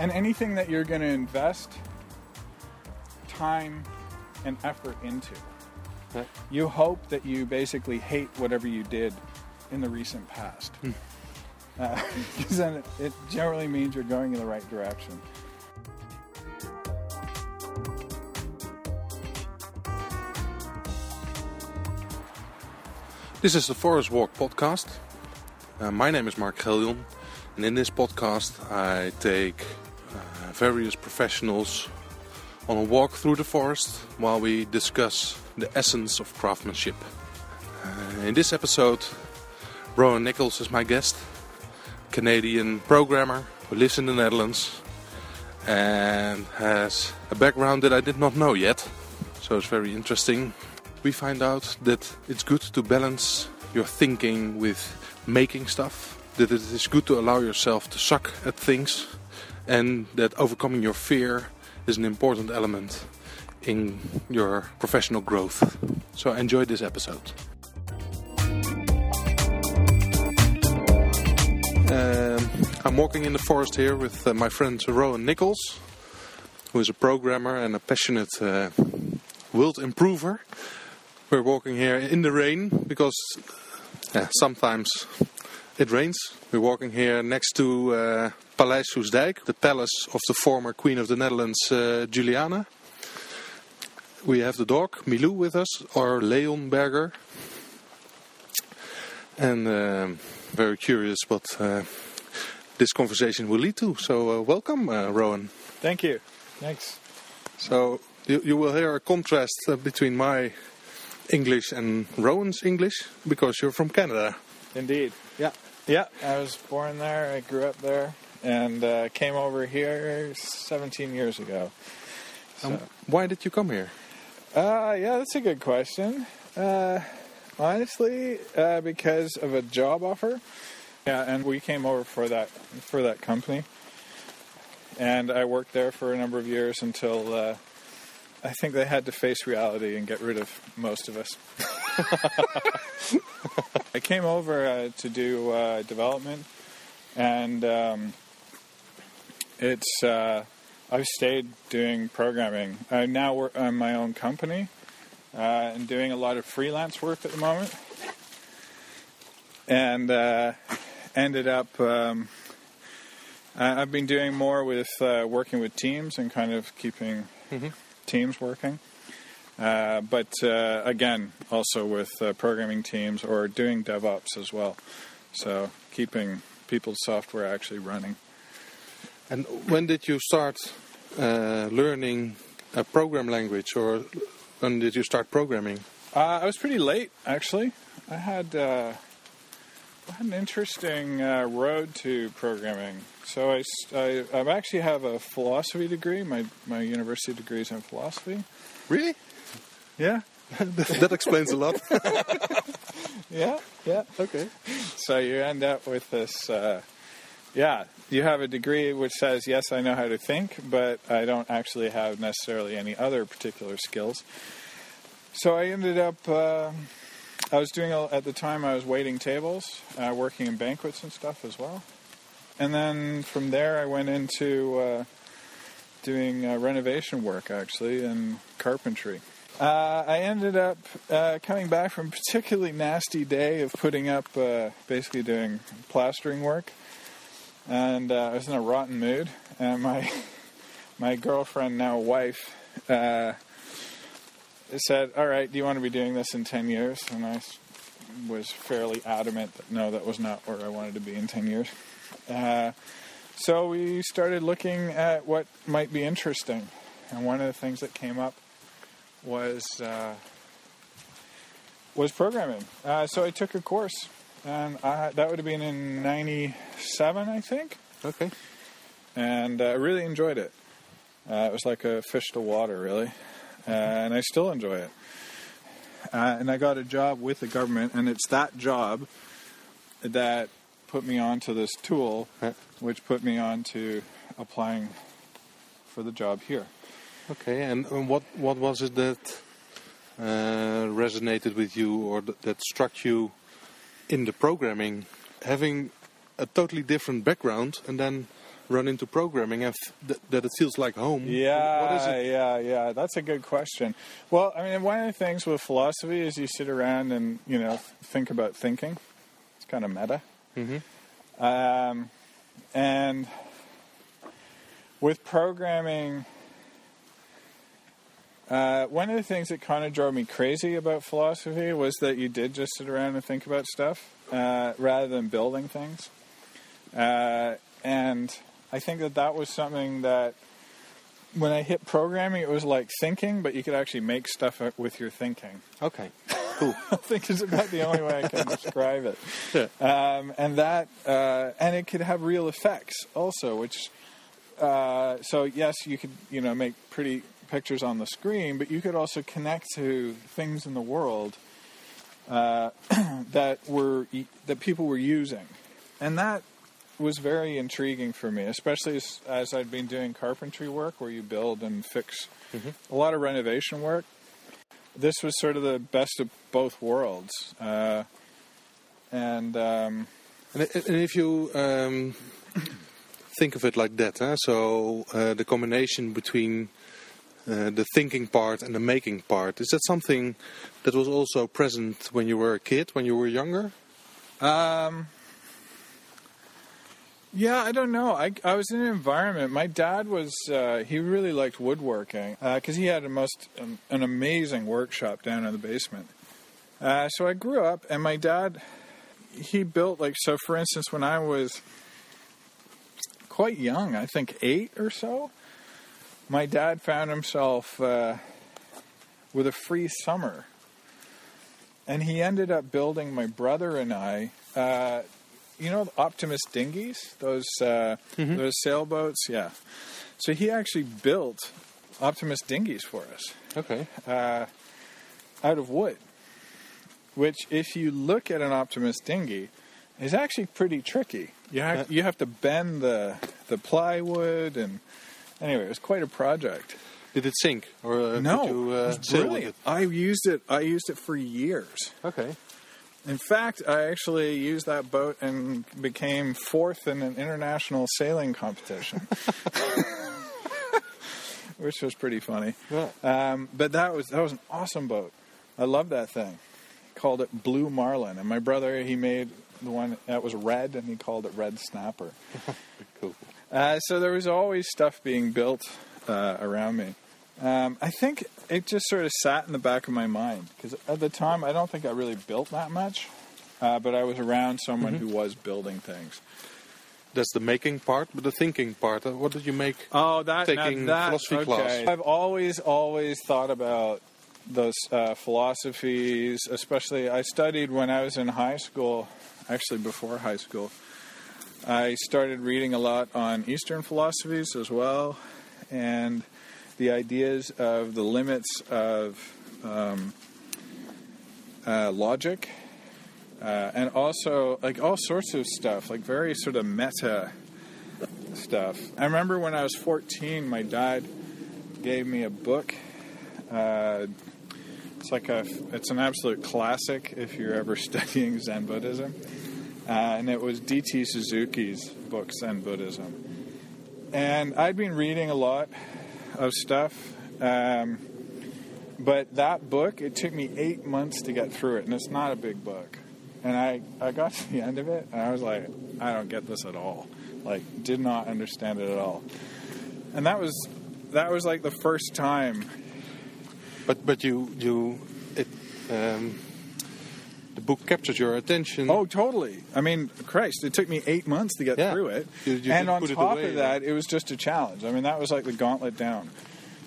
And anything that you're going to invest time and effort into, you hope that you basically hate whatever you did in the recent past. Because then it generally means you're going in the right direction. This is the Forest Walk podcast. My name is Mark Helion, and in this podcast I take various professionals on a walk through the forest while we discuss the essence of craftsmanship. In this episode, Rowan Nichols is my guest, Canadian programmer who lives in the Netherlands and has a background that I did not know yet, so it's very interesting. We find out that it's good to balance your thinking with making stuff, that it is good to allow yourself to suck at things, and that overcoming your fear is an important element in your professional growth. So enjoy this episode. I'm walking in the forest here with my friend Rowan Nichols, who is a programmer and a passionate world improver. We're walking here in the rain because sometimes it rains. We're walking here next to Paleis Soestdijk, the palace of the former Queen of the Netherlands, Juliana. We have the dog, Milou, with us, or Leonberger. And very curious what this conversation will lead to. So welcome, Rowan. Thank you. Thanks. So you will hear a contrast between my English and Rowan's English, because you're from Canada. Indeed, yeah. I was born there, I grew up there, and came over here 17 years ago. So. Why did you come here? That's a good question. Honestly, because of a job offer. Yeah, and we came over for that company, and I worked there for a number of years until. I think they had to face reality and get rid of most of us. I came over to do development, and I've stayed doing programming. I now work on my own company and doing a lot of freelance work at the moment, and ended up. I've been doing more with working with teams and kind of keeping. Mm-hmm. Teams working, but again, also with programming teams or doing DevOps as well. So keeping people's software actually running. And when did you start learning a program language, or when did you start programming? I was pretty late, actually. I had an interesting road to programming. So I actually have a philosophy degree. My university degree is in philosophy. Really? Yeah. That explains a lot. Yeah. Okay. So you end up with this, you have a degree which says, yes, I know how to think, but I don't actually have necessarily any other particular skills. So I ended up... at the time I was waiting tables, working in banquets and stuff as well. And then from there I went into doing renovation work, actually, and carpentry. I ended up coming back from a particularly nasty day of putting up, basically doing plastering work. And I was in a rotten mood. And my girlfriend, now wife, said, all right, do you want to be doing this in 10 years? And I was fairly adamant that no, that was not where I wanted to be in 10 years. So we started looking at what might be interesting. And one of the things that came up was programming. So I took a course, and that would have been in 97, I think. Okay. And I really enjoyed it. It was like a fish to water, really. And I still enjoy it. And I got a job with the government, and it's that job that put me onto this tool, which put me onto applying for the job here. Okay, and what was it that resonated with you, or that struck you in the programming? Having a totally different background, and then run into programming and that it feels like home? Yeah, what is it? Yeah. That's a good question. Well, I mean, one of the things with philosophy is you sit around and, you know, think about thinking. It's kind of meta. Mm-hmm. And with programming, one of the things that kind of drove me crazy about philosophy was that you did just sit around and think about stuff rather than building things. And I think that was something that when I hit programming, it was like thinking, but you could actually make stuff with your thinking. Okay, cool. I think it's about the only way I can describe it. Yeah. And it could have real effects also, which, so yes, you could, you know, make pretty pictures on the screen, but you could also connect to things in the world that people were using. And that was very intriguing for me, especially as I'd been doing carpentry work where you build and fix a lot of renovation work. This was sort of the best of both worlds. And if you think of it like that, huh? So the combination between the thinking part and the making part, is that something that was also present when you were a kid, when you were younger? Yeah, I don't know. I was in an environment. My dad was, he really liked woodworking because he had an amazing workshop down in the basement. So I grew up and my dad, he built so for instance, when I was quite young, I think 8 or so, my dad found himself with a free summer. And he ended up building my brother and I the Optimus dinghies, those sailboats, yeah. So he actually built Optimus dinghies for us. Okay. Out of wood, which if you look at an Optimus dinghy, is actually pretty tricky. You have to bend the plywood, and anyway, it was quite a project. Did it sink or no? Did you, it was brilliant. I used it for years. Okay. In fact, I actually used that boat and became 4th in an international sailing competition, which was pretty funny. Yeah. But that was an awesome boat. I love that thing. Called it Blue Marlin, and my brother, he made the one that was red, and he called it Red Snapper. Cool. So there was always stuff being built around me. I think it just sort of sat in the back of my mind because at the time I don't think I really built that much, but I was around someone who was building things. That's the making part, but the thinking part. What did you make? Oh, philosophy class. I've always thought about those philosophies, especially I studied when I was in high school. Actually, before high school, I started reading a lot on Eastern philosophies as well, and the ideas of the limits of logic, and also all sorts of stuff, very sort of meta stuff. I remember when I was 14, my dad gave me a book. It's an absolute classic if you're ever studying Zen Buddhism, and it was D.T. Suzuki's book Zen Buddhism, and I'd been reading a lot of stuff, but that book, it took me 8 months to get through it, and it's not a big book, and I got to the end of it and I was like, I don't get this at all, did not understand it at all, and that was the first time. But the book captured your attention. Oh, totally. I mean, Christ, it took me 8 months to get through it. You and on top of that, it was just a challenge. I mean, that was the gauntlet down.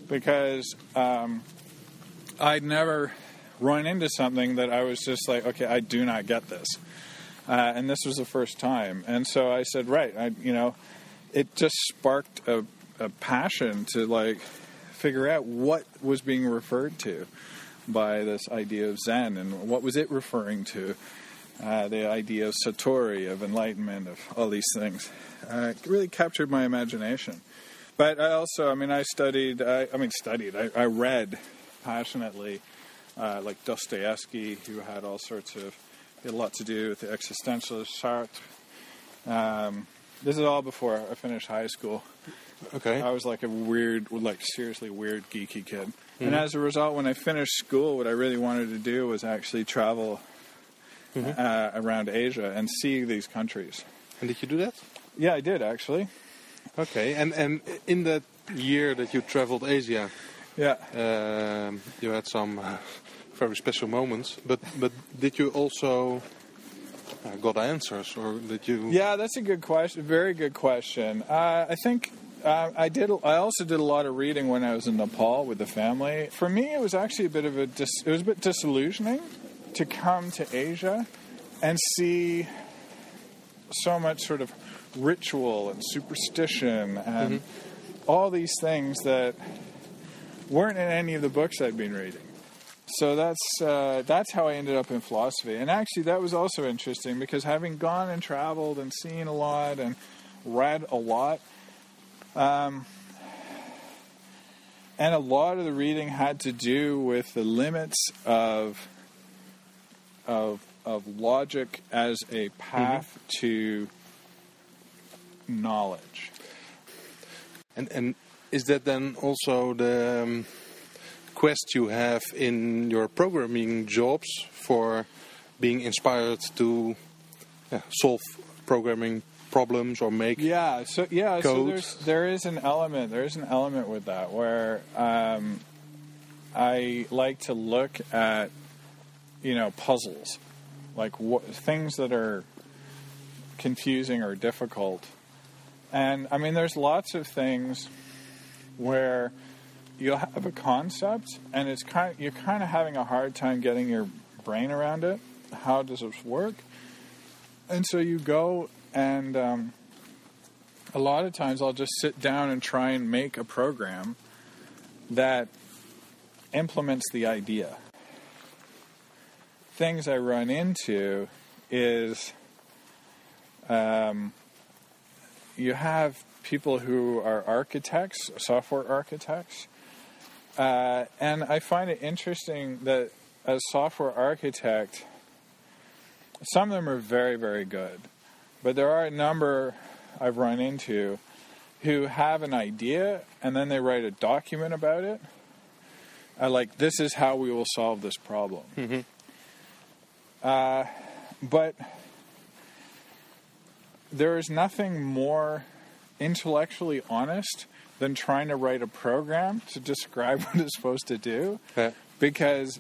Because I'd never run into something that I was just okay, I do not get this. And this was the first time. And so I said, right, it just sparked a passion to, figure out what was being referred to by this idea of Zen, and what was it referring to, the idea of Satori, of enlightenment, of all these things. It really captured my imagination. But I also, I read passionately, Dostoevsky, who had all sorts of, he had a lot to do with the existentialist Sartre, This is all before I finished high school. Okay. I was like a weird, like seriously weird geeky kid. Mm-hmm. And as a result, when I finished school, what I really wanted to do was actually travel mm-hmm. Around Asia and see these countries. And did you do that? Yeah, I did actually. Okay. And in that year that you traveled Asia, yeah, you had some very special moments. But did you also got answers, or did you? Yeah, that's a good question. Very good question. I think I did. I also did a lot of reading when I was in Nepal with the family. For me, it was actually a bit of it was a bit disillusioning to come to Asia and see so much sort of ritual and superstition and mm-hmm. all these things that weren't in any of the books I'd been reading. So that's how I ended up in philosophy. And actually that was also interesting because having gone and traveled and seen a lot and read a lot, and a lot of the reading had to do with the limits of logic as a path mm-hmm. to knowledge. And is that then also the quest you have in your programming jobs for being inspired to solve programming problems or make code? So there is an element with that where I like to look at puzzles, like things that are confusing or difficult. And I mean, there's lots of things where you'll have a concept, and it's you're kind of having a hard time getting your brain around it. How does this work? And so you go, and a lot of times I'll just sit down and try and make a program that implements the idea. Things I run into is you have people who are architects, software architects. And I find it interesting that as software architect, some of them are very, very good. But there are a number I've run into who have an idea and then they write a document about it. Like, this is how we will solve this problem. Mm-hmm. But there is nothing more intellectually honest than trying to write a program to describe what it's supposed to do, yeah. because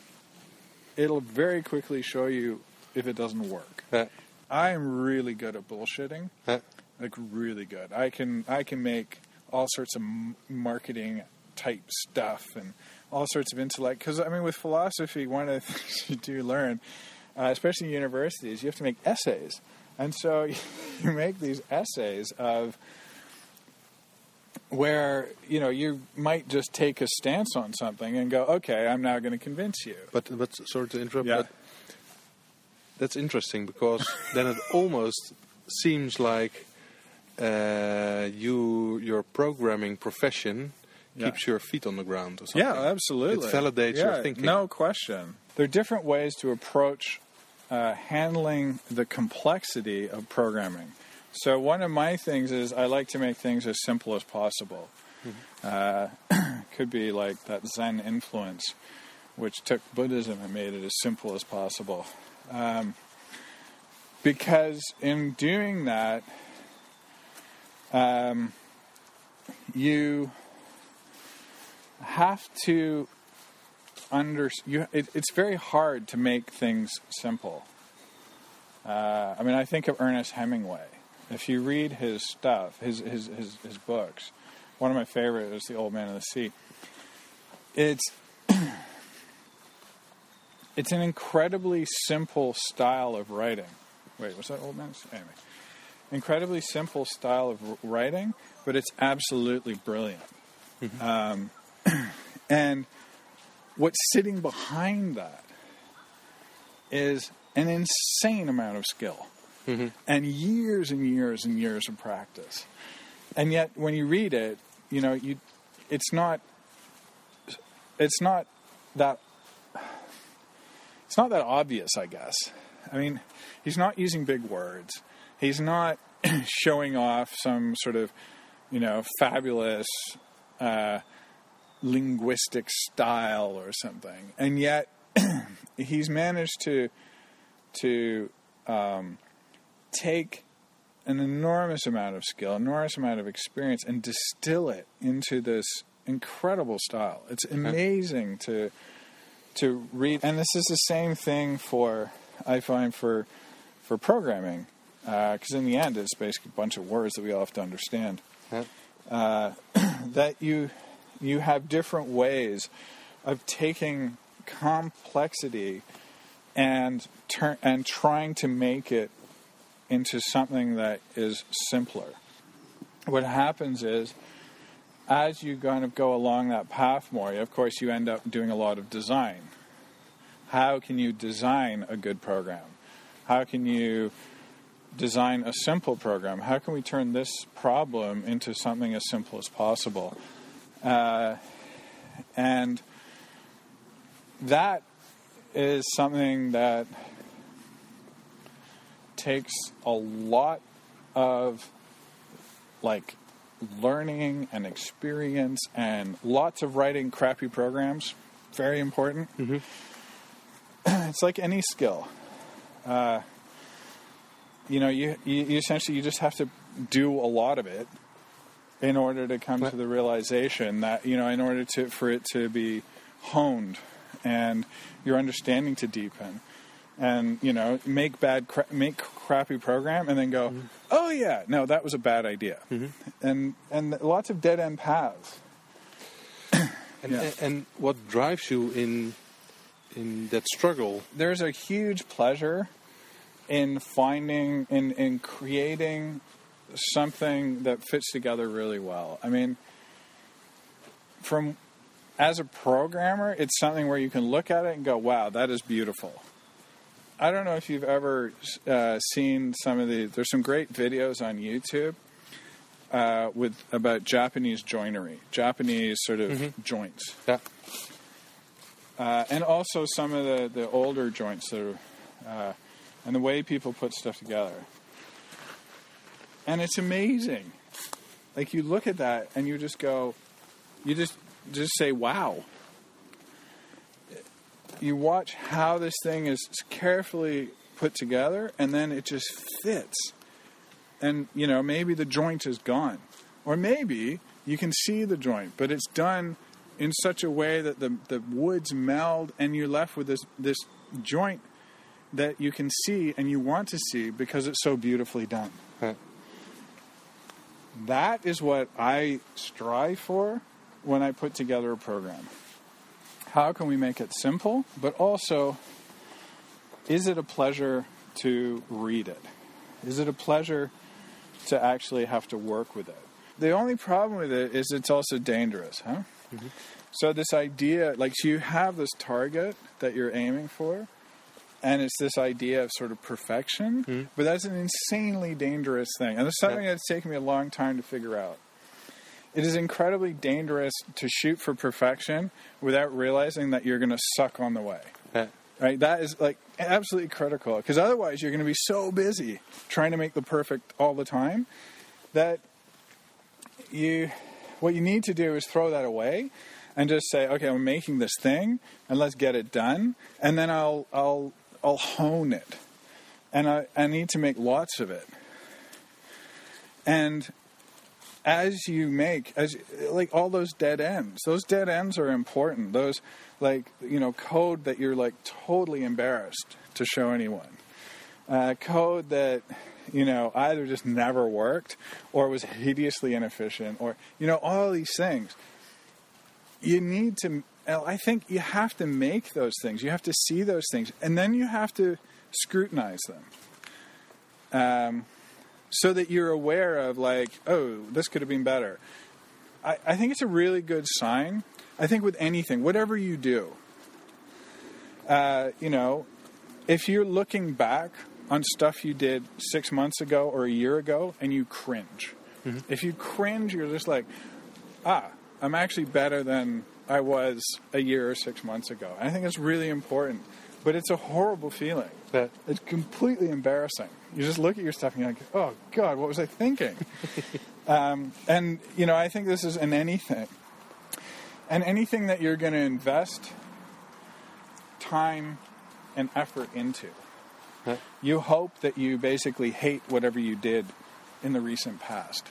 it'll very quickly show you if it doesn't work. Yeah. I'm really good at bullshitting, yeah. like really good. I can make all sorts of marketing type stuff and all sorts of intellect. Because I mean, with philosophy, one of the things you do learn, especially in universities, you have to make essays, and so you make these essays of. Where, you might just take a stance on something and go, okay, I'm now going to convince you. But sorry to interrupt, yeah. but that's interesting because then it almost seems like your programming profession keeps yeah. your feet on the ground or something. Yeah, absolutely. It validates yeah, your thinking. No question. There are different ways to approach handling the complexity of programming. So one of my things is I like to make things as simple as possible. Mm-hmm. Could be like that Zen influence, which took Buddhism and made it as simple as possible. Because in doing that, you have to understand. It's very hard to make things simple. I mean, I think of Ernest Hemingway. If you read his stuff, his books, one of my favorite is The Old Man and the Sea. It's an incredibly simple style of writing. Wait, was that Old Man and the Sea? Anyway. Incredibly simple style of writing, but it's absolutely brilliant. Mm-hmm. And what's sitting behind that is an insane amount of skill. Mm-hmm. And years and years of practice. And yet when you read it, it's not that obvious, I guess. I mean, he's not using big words. He's not showing off some sort of, you know, fabulous linguistic style or something. And yet he's managed to take an enormous amount of skill, enormous amount of experience, and distill it into this incredible style. It's amazing to read. And this is the same thing for programming, because in the end it's basically a bunch of words that we all have to understand. Yeah. That you have different ways of taking complexity and trying to make it into something that is simpler. What happens is, as you kind of go along that path more, of course you end up doing a lot of design. How can you design a good program? How can you design a simple program? How can we turn this problem into something as simple as possible? And that is something that takes a lot of, like, learning and experience and lots of writing crappy programs. Very important. Mm-hmm. It's like any skill. You essentially, you just have to do a lot of it in order to come to the realization that, you know, in order for it to be honed and your understanding to deepen. And, you know, make crappy program and then go, mm-hmm. Oh yeah, no, that was a bad idea. Mm-hmm. And lots of dead end paths. And what drives you in that struggle? There's a huge pleasure in finding, in creating something that fits together really well. I mean, as a programmer, it's something where you can look at it and go, wow, that is beautiful. I don't know if you've ever seen some of the... There's some great videos on YouTube about Japanese joinery, Japanese sort of mm-hmm. joints. Yeah. And also some of the older joints that are, and the way people put stuff together. And it's amazing. Like, you look at that and you just go... You just say, wow. You watch how this thing is carefully put together, and then it just fits. And, you know, maybe the joint is gone. Or maybe you can see the joint, but it's done in such a way that the woods meld, and you're left with this joint that you can see and you want to see because it's so beautifully done. Huh. That is what I strive for when I put together a program. How can we make it simple? But also, is it a pleasure to read it? Is it a pleasure to actually have to work with it? The only problem with it is it's also dangerous, huh? Mm-hmm. So this idea, like, so you have this target that you're aiming for, and it's this idea of sort of perfection, mm-hmm. but that's an insanely dangerous thing. And it's something that's taken me a long time to figure out. It is incredibly dangerous to shoot for perfection without realizing that you're going to suck on the way. Yeah. Right? That is, like, absolutely critical, because otherwise you're going to be so busy trying to make the perfect all the time that what you need to do is throw that away and just say, okay, I'm making this thing and let's get it done. And then I'll hone it. And I need to make lots of it. And as you make, like, all those dead ends are important. Those, like, you know, code that you're, like, totally embarrassed to show anyone. Code that, you know, either just never worked or was hideously inefficient, or, you know, all these things. You need to, I think you have to make those things. You have to see those things. And then you have to scrutinize them. So that you're aware of, like, oh, this could have been better. I think it's a really good sign. I think with anything, whatever you do, you know, if you're looking back on stuff you did 6 months ago or a year ago and you cringe, mm-hmm. if you cringe, you're just like, I'm actually better than I was a year or 6 months ago. I think it's really important But it's a horrible feeling that it's completely embarrassing. You just look at your stuff and you're like, oh, God, what was I thinking? And, you know, I think this is in anything. And anything that you're going to invest time and effort into, you hope that you basically hate whatever you did in the recent past.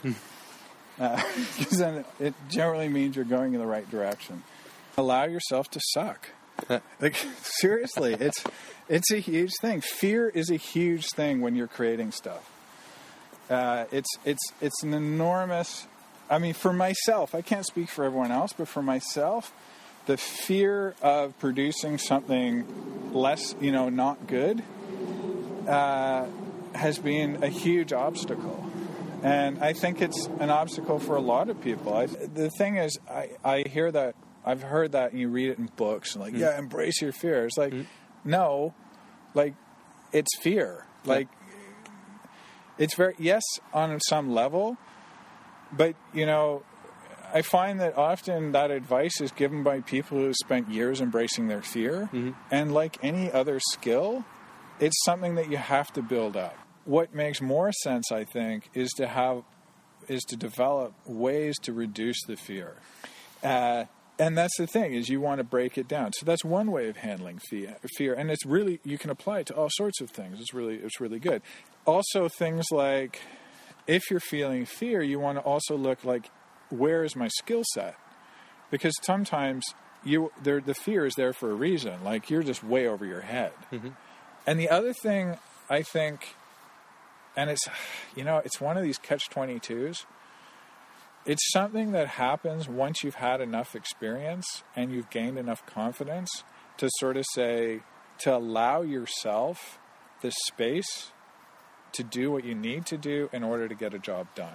Because then it generally means you're going in the right direction. Allow yourself to suck. Like, seriously, it's a huge thing. Fear is a huge thing when you're creating stuff. It's an enormous... I mean, for myself, I can't speak for everyone else, but for myself, the fear of producing something less, you know, not good, has been a huge obstacle. And I think it's an obstacle for a lot of people. The thing is, I hear that, I've heard that, and you read it in books, and like, yeah, embrace your fear. It's like, no, like, it's fear. Like, it's very, yes, on some level, but, you know, I find that often that advice is given by people who have spent years embracing their fear. And like any other skill, it's something that you have to build up. What makes more sense, I think, is to develop ways to reduce the fear. And that's the thing, is you want to break it down. So that's one way of handling fear. And it's really, you can apply it to all sorts of things. It's really good. Also, things like, if you're feeling fear, you want to also look like, where is my skill set? Because sometimes the fear is there for a reason. Like, you're just way over your head. And the other thing, I think, and it's, you know, it's one of these catch-22s. It's something that happens once you've had enough experience and you've gained enough confidence to sort of say, to allow yourself the space to do what you need to do in order to get a job done.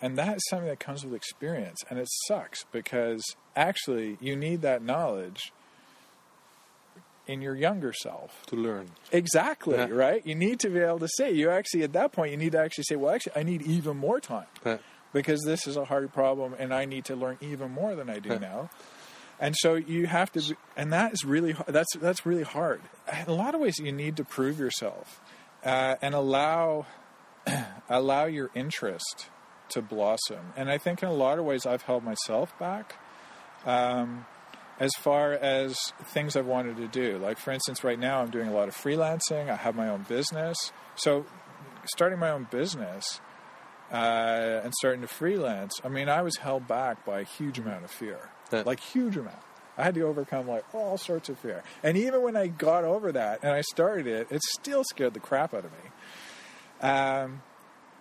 And that is something that comes with experience, and it sucks because actually you need that knowledge in your younger self. To learn. Exactly, right? You need to be able to say, you actually, at that point, you need to actually say, well, actually, I need even more time. Because this is a hard problem, and I need to learn even more than I do now. And so you have to, and that is really, that's really hard. In a lot of ways, you need to prove yourself and allow your interest to blossom. And I think in a lot of ways, I've held myself back as far as things I've wanted to do. Like, for instance, right now, I'm doing a lot of freelancing. I have my own business. So starting my own business... and starting to freelance, I mean, I was held back by a huge amount of fear. Like, huge amount. I had to overcome, like, all sorts of fear. And even when I got over that and I started it, it still scared the crap out of me.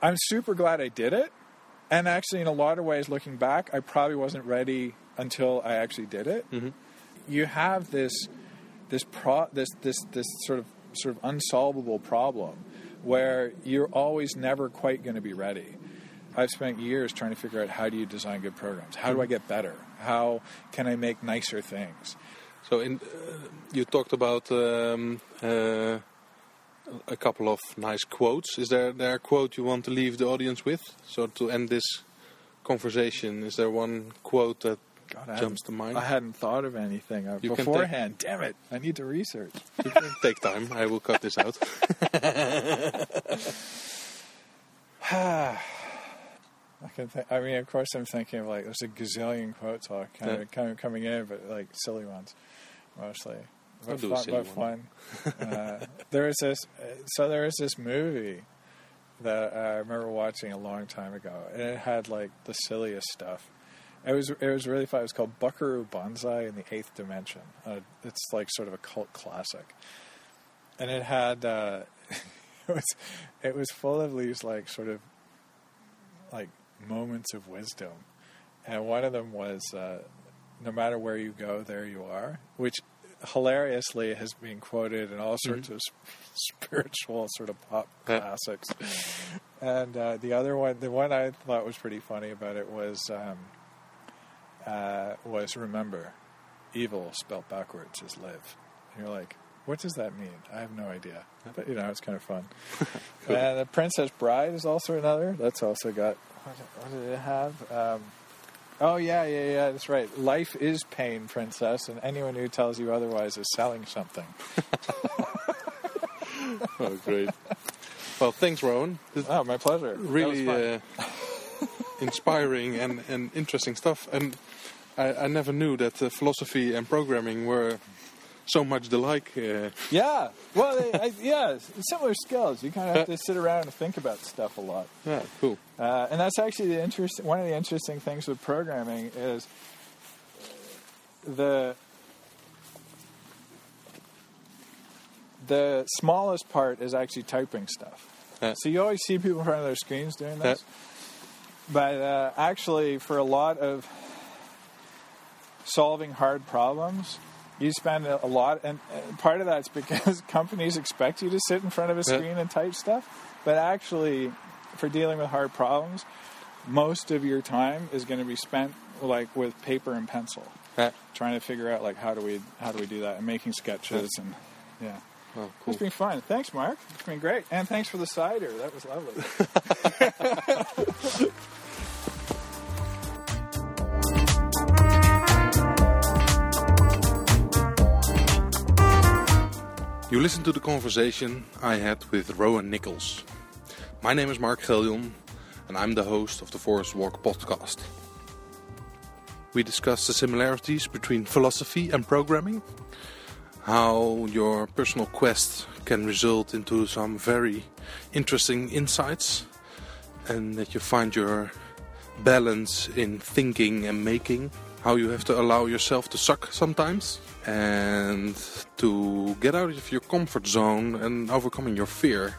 I'm super glad I did it. And actually, in a lot of ways, looking back, I probably wasn't ready until I actually did it. You have this sort of unsolvable problem where you're always never quite going to be ready. I've spent years trying to figure out, how do you design good programs? How do I get better? How can I make nicer things? So you talked about a couple of nice quotes. Is there a quote you want to leave the audience with? So to end this conversation, is there one quote that jumps to mind? I hadn't thought of anything beforehand. Damn it. I need to research. You can take time. I will cut this out. Of course I'm thinking of, like, there's a gazillion quotes all kind of coming in, but like silly ones mostly. But fun. There is this movie that I remember watching a long time ago, and it had like the silliest stuff. It was really fun. It was called Buckaroo Banzai in the Eighth Dimension. It's like sort of a cult classic, and it had it was full of these like sort of like moments of wisdom, and one of them was no matter where you go, there you are, which hilariously has been quoted in all sorts of spiritual sort of pop classics. And the one I thought was pretty funny about it was remember, evil spelled backwards is live. And you're like, what does that mean? I have no idea. But, you know, it's kind of fun. Cool. And the Princess Bride is also another. That's also got, what did it have? Oh, yeah, that's right. Life is pain, princess, and anyone who tells you otherwise is selling something. Oh, great. Well, thanks, Rowan. Oh, my pleasure. Really inspiring and interesting stuff. And I never knew that philosophy and programming were so much alike. Yeah. Well, similar skills. You kind of have to sit around and think about stuff a lot. Yeah, cool. And that's actually one of the interesting things with programming is the smallest part is actually typing stuff. So you always see people in front of their screens doing this. But actually, for a lot of solving hard problems, you spend a lot, and part of that's because companies expect you to sit in front of a screen and type stuff. But actually, for dealing with hard problems, most of your time is going to be spent with paper and pencil, trying to figure out how do we do that, and making sketches and. Yeah. Oh, cool. It's been fun. Thanks, Mark. It's been great. And thanks for the cider. That was lovely. You listened to the conversation I had with Rowan Nichols. My name is Mark Helion, and I'm the host of the Forest Walk podcast. We discussed the similarities between philosophy and programming, how your personal quest can result into some very interesting insights, and that you find your balance in thinking and making, how you have to allow yourself to suck sometimes, and to get out of your comfort zone and overcoming your fear,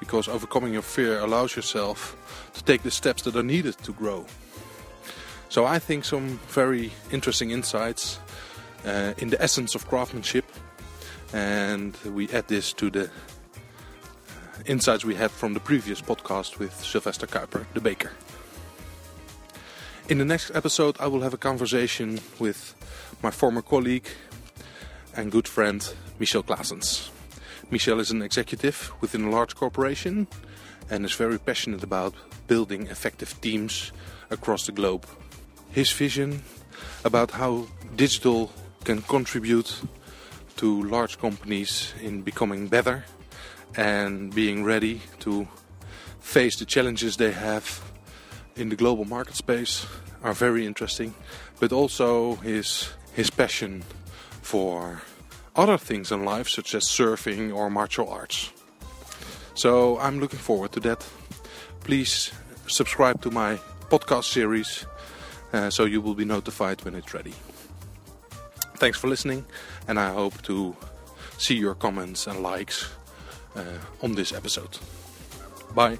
because overcoming your fear allows yourself to take the steps that are needed to grow. So I think some very interesting insights in the essence of craftsmanship, and we add this to the insights we had from the previous podcast with Sylvester Kuiper, the baker. In the next episode, I will have a conversation with my former colleague and good friend Michel Klaasens. Michel is an executive within a large corporation and is very passionate about building effective teams across the globe. His vision about how digital can contribute to large companies in becoming better and being ready to face the challenges they have in the global market space are very interesting, but also his passion for other things in life, such as surfing or martial arts. So I'm looking forward to that. Please subscribe to my podcast series so you will be notified when it's ready. Thanks for listening, and I hope to see your comments and likes on this episode. Bye.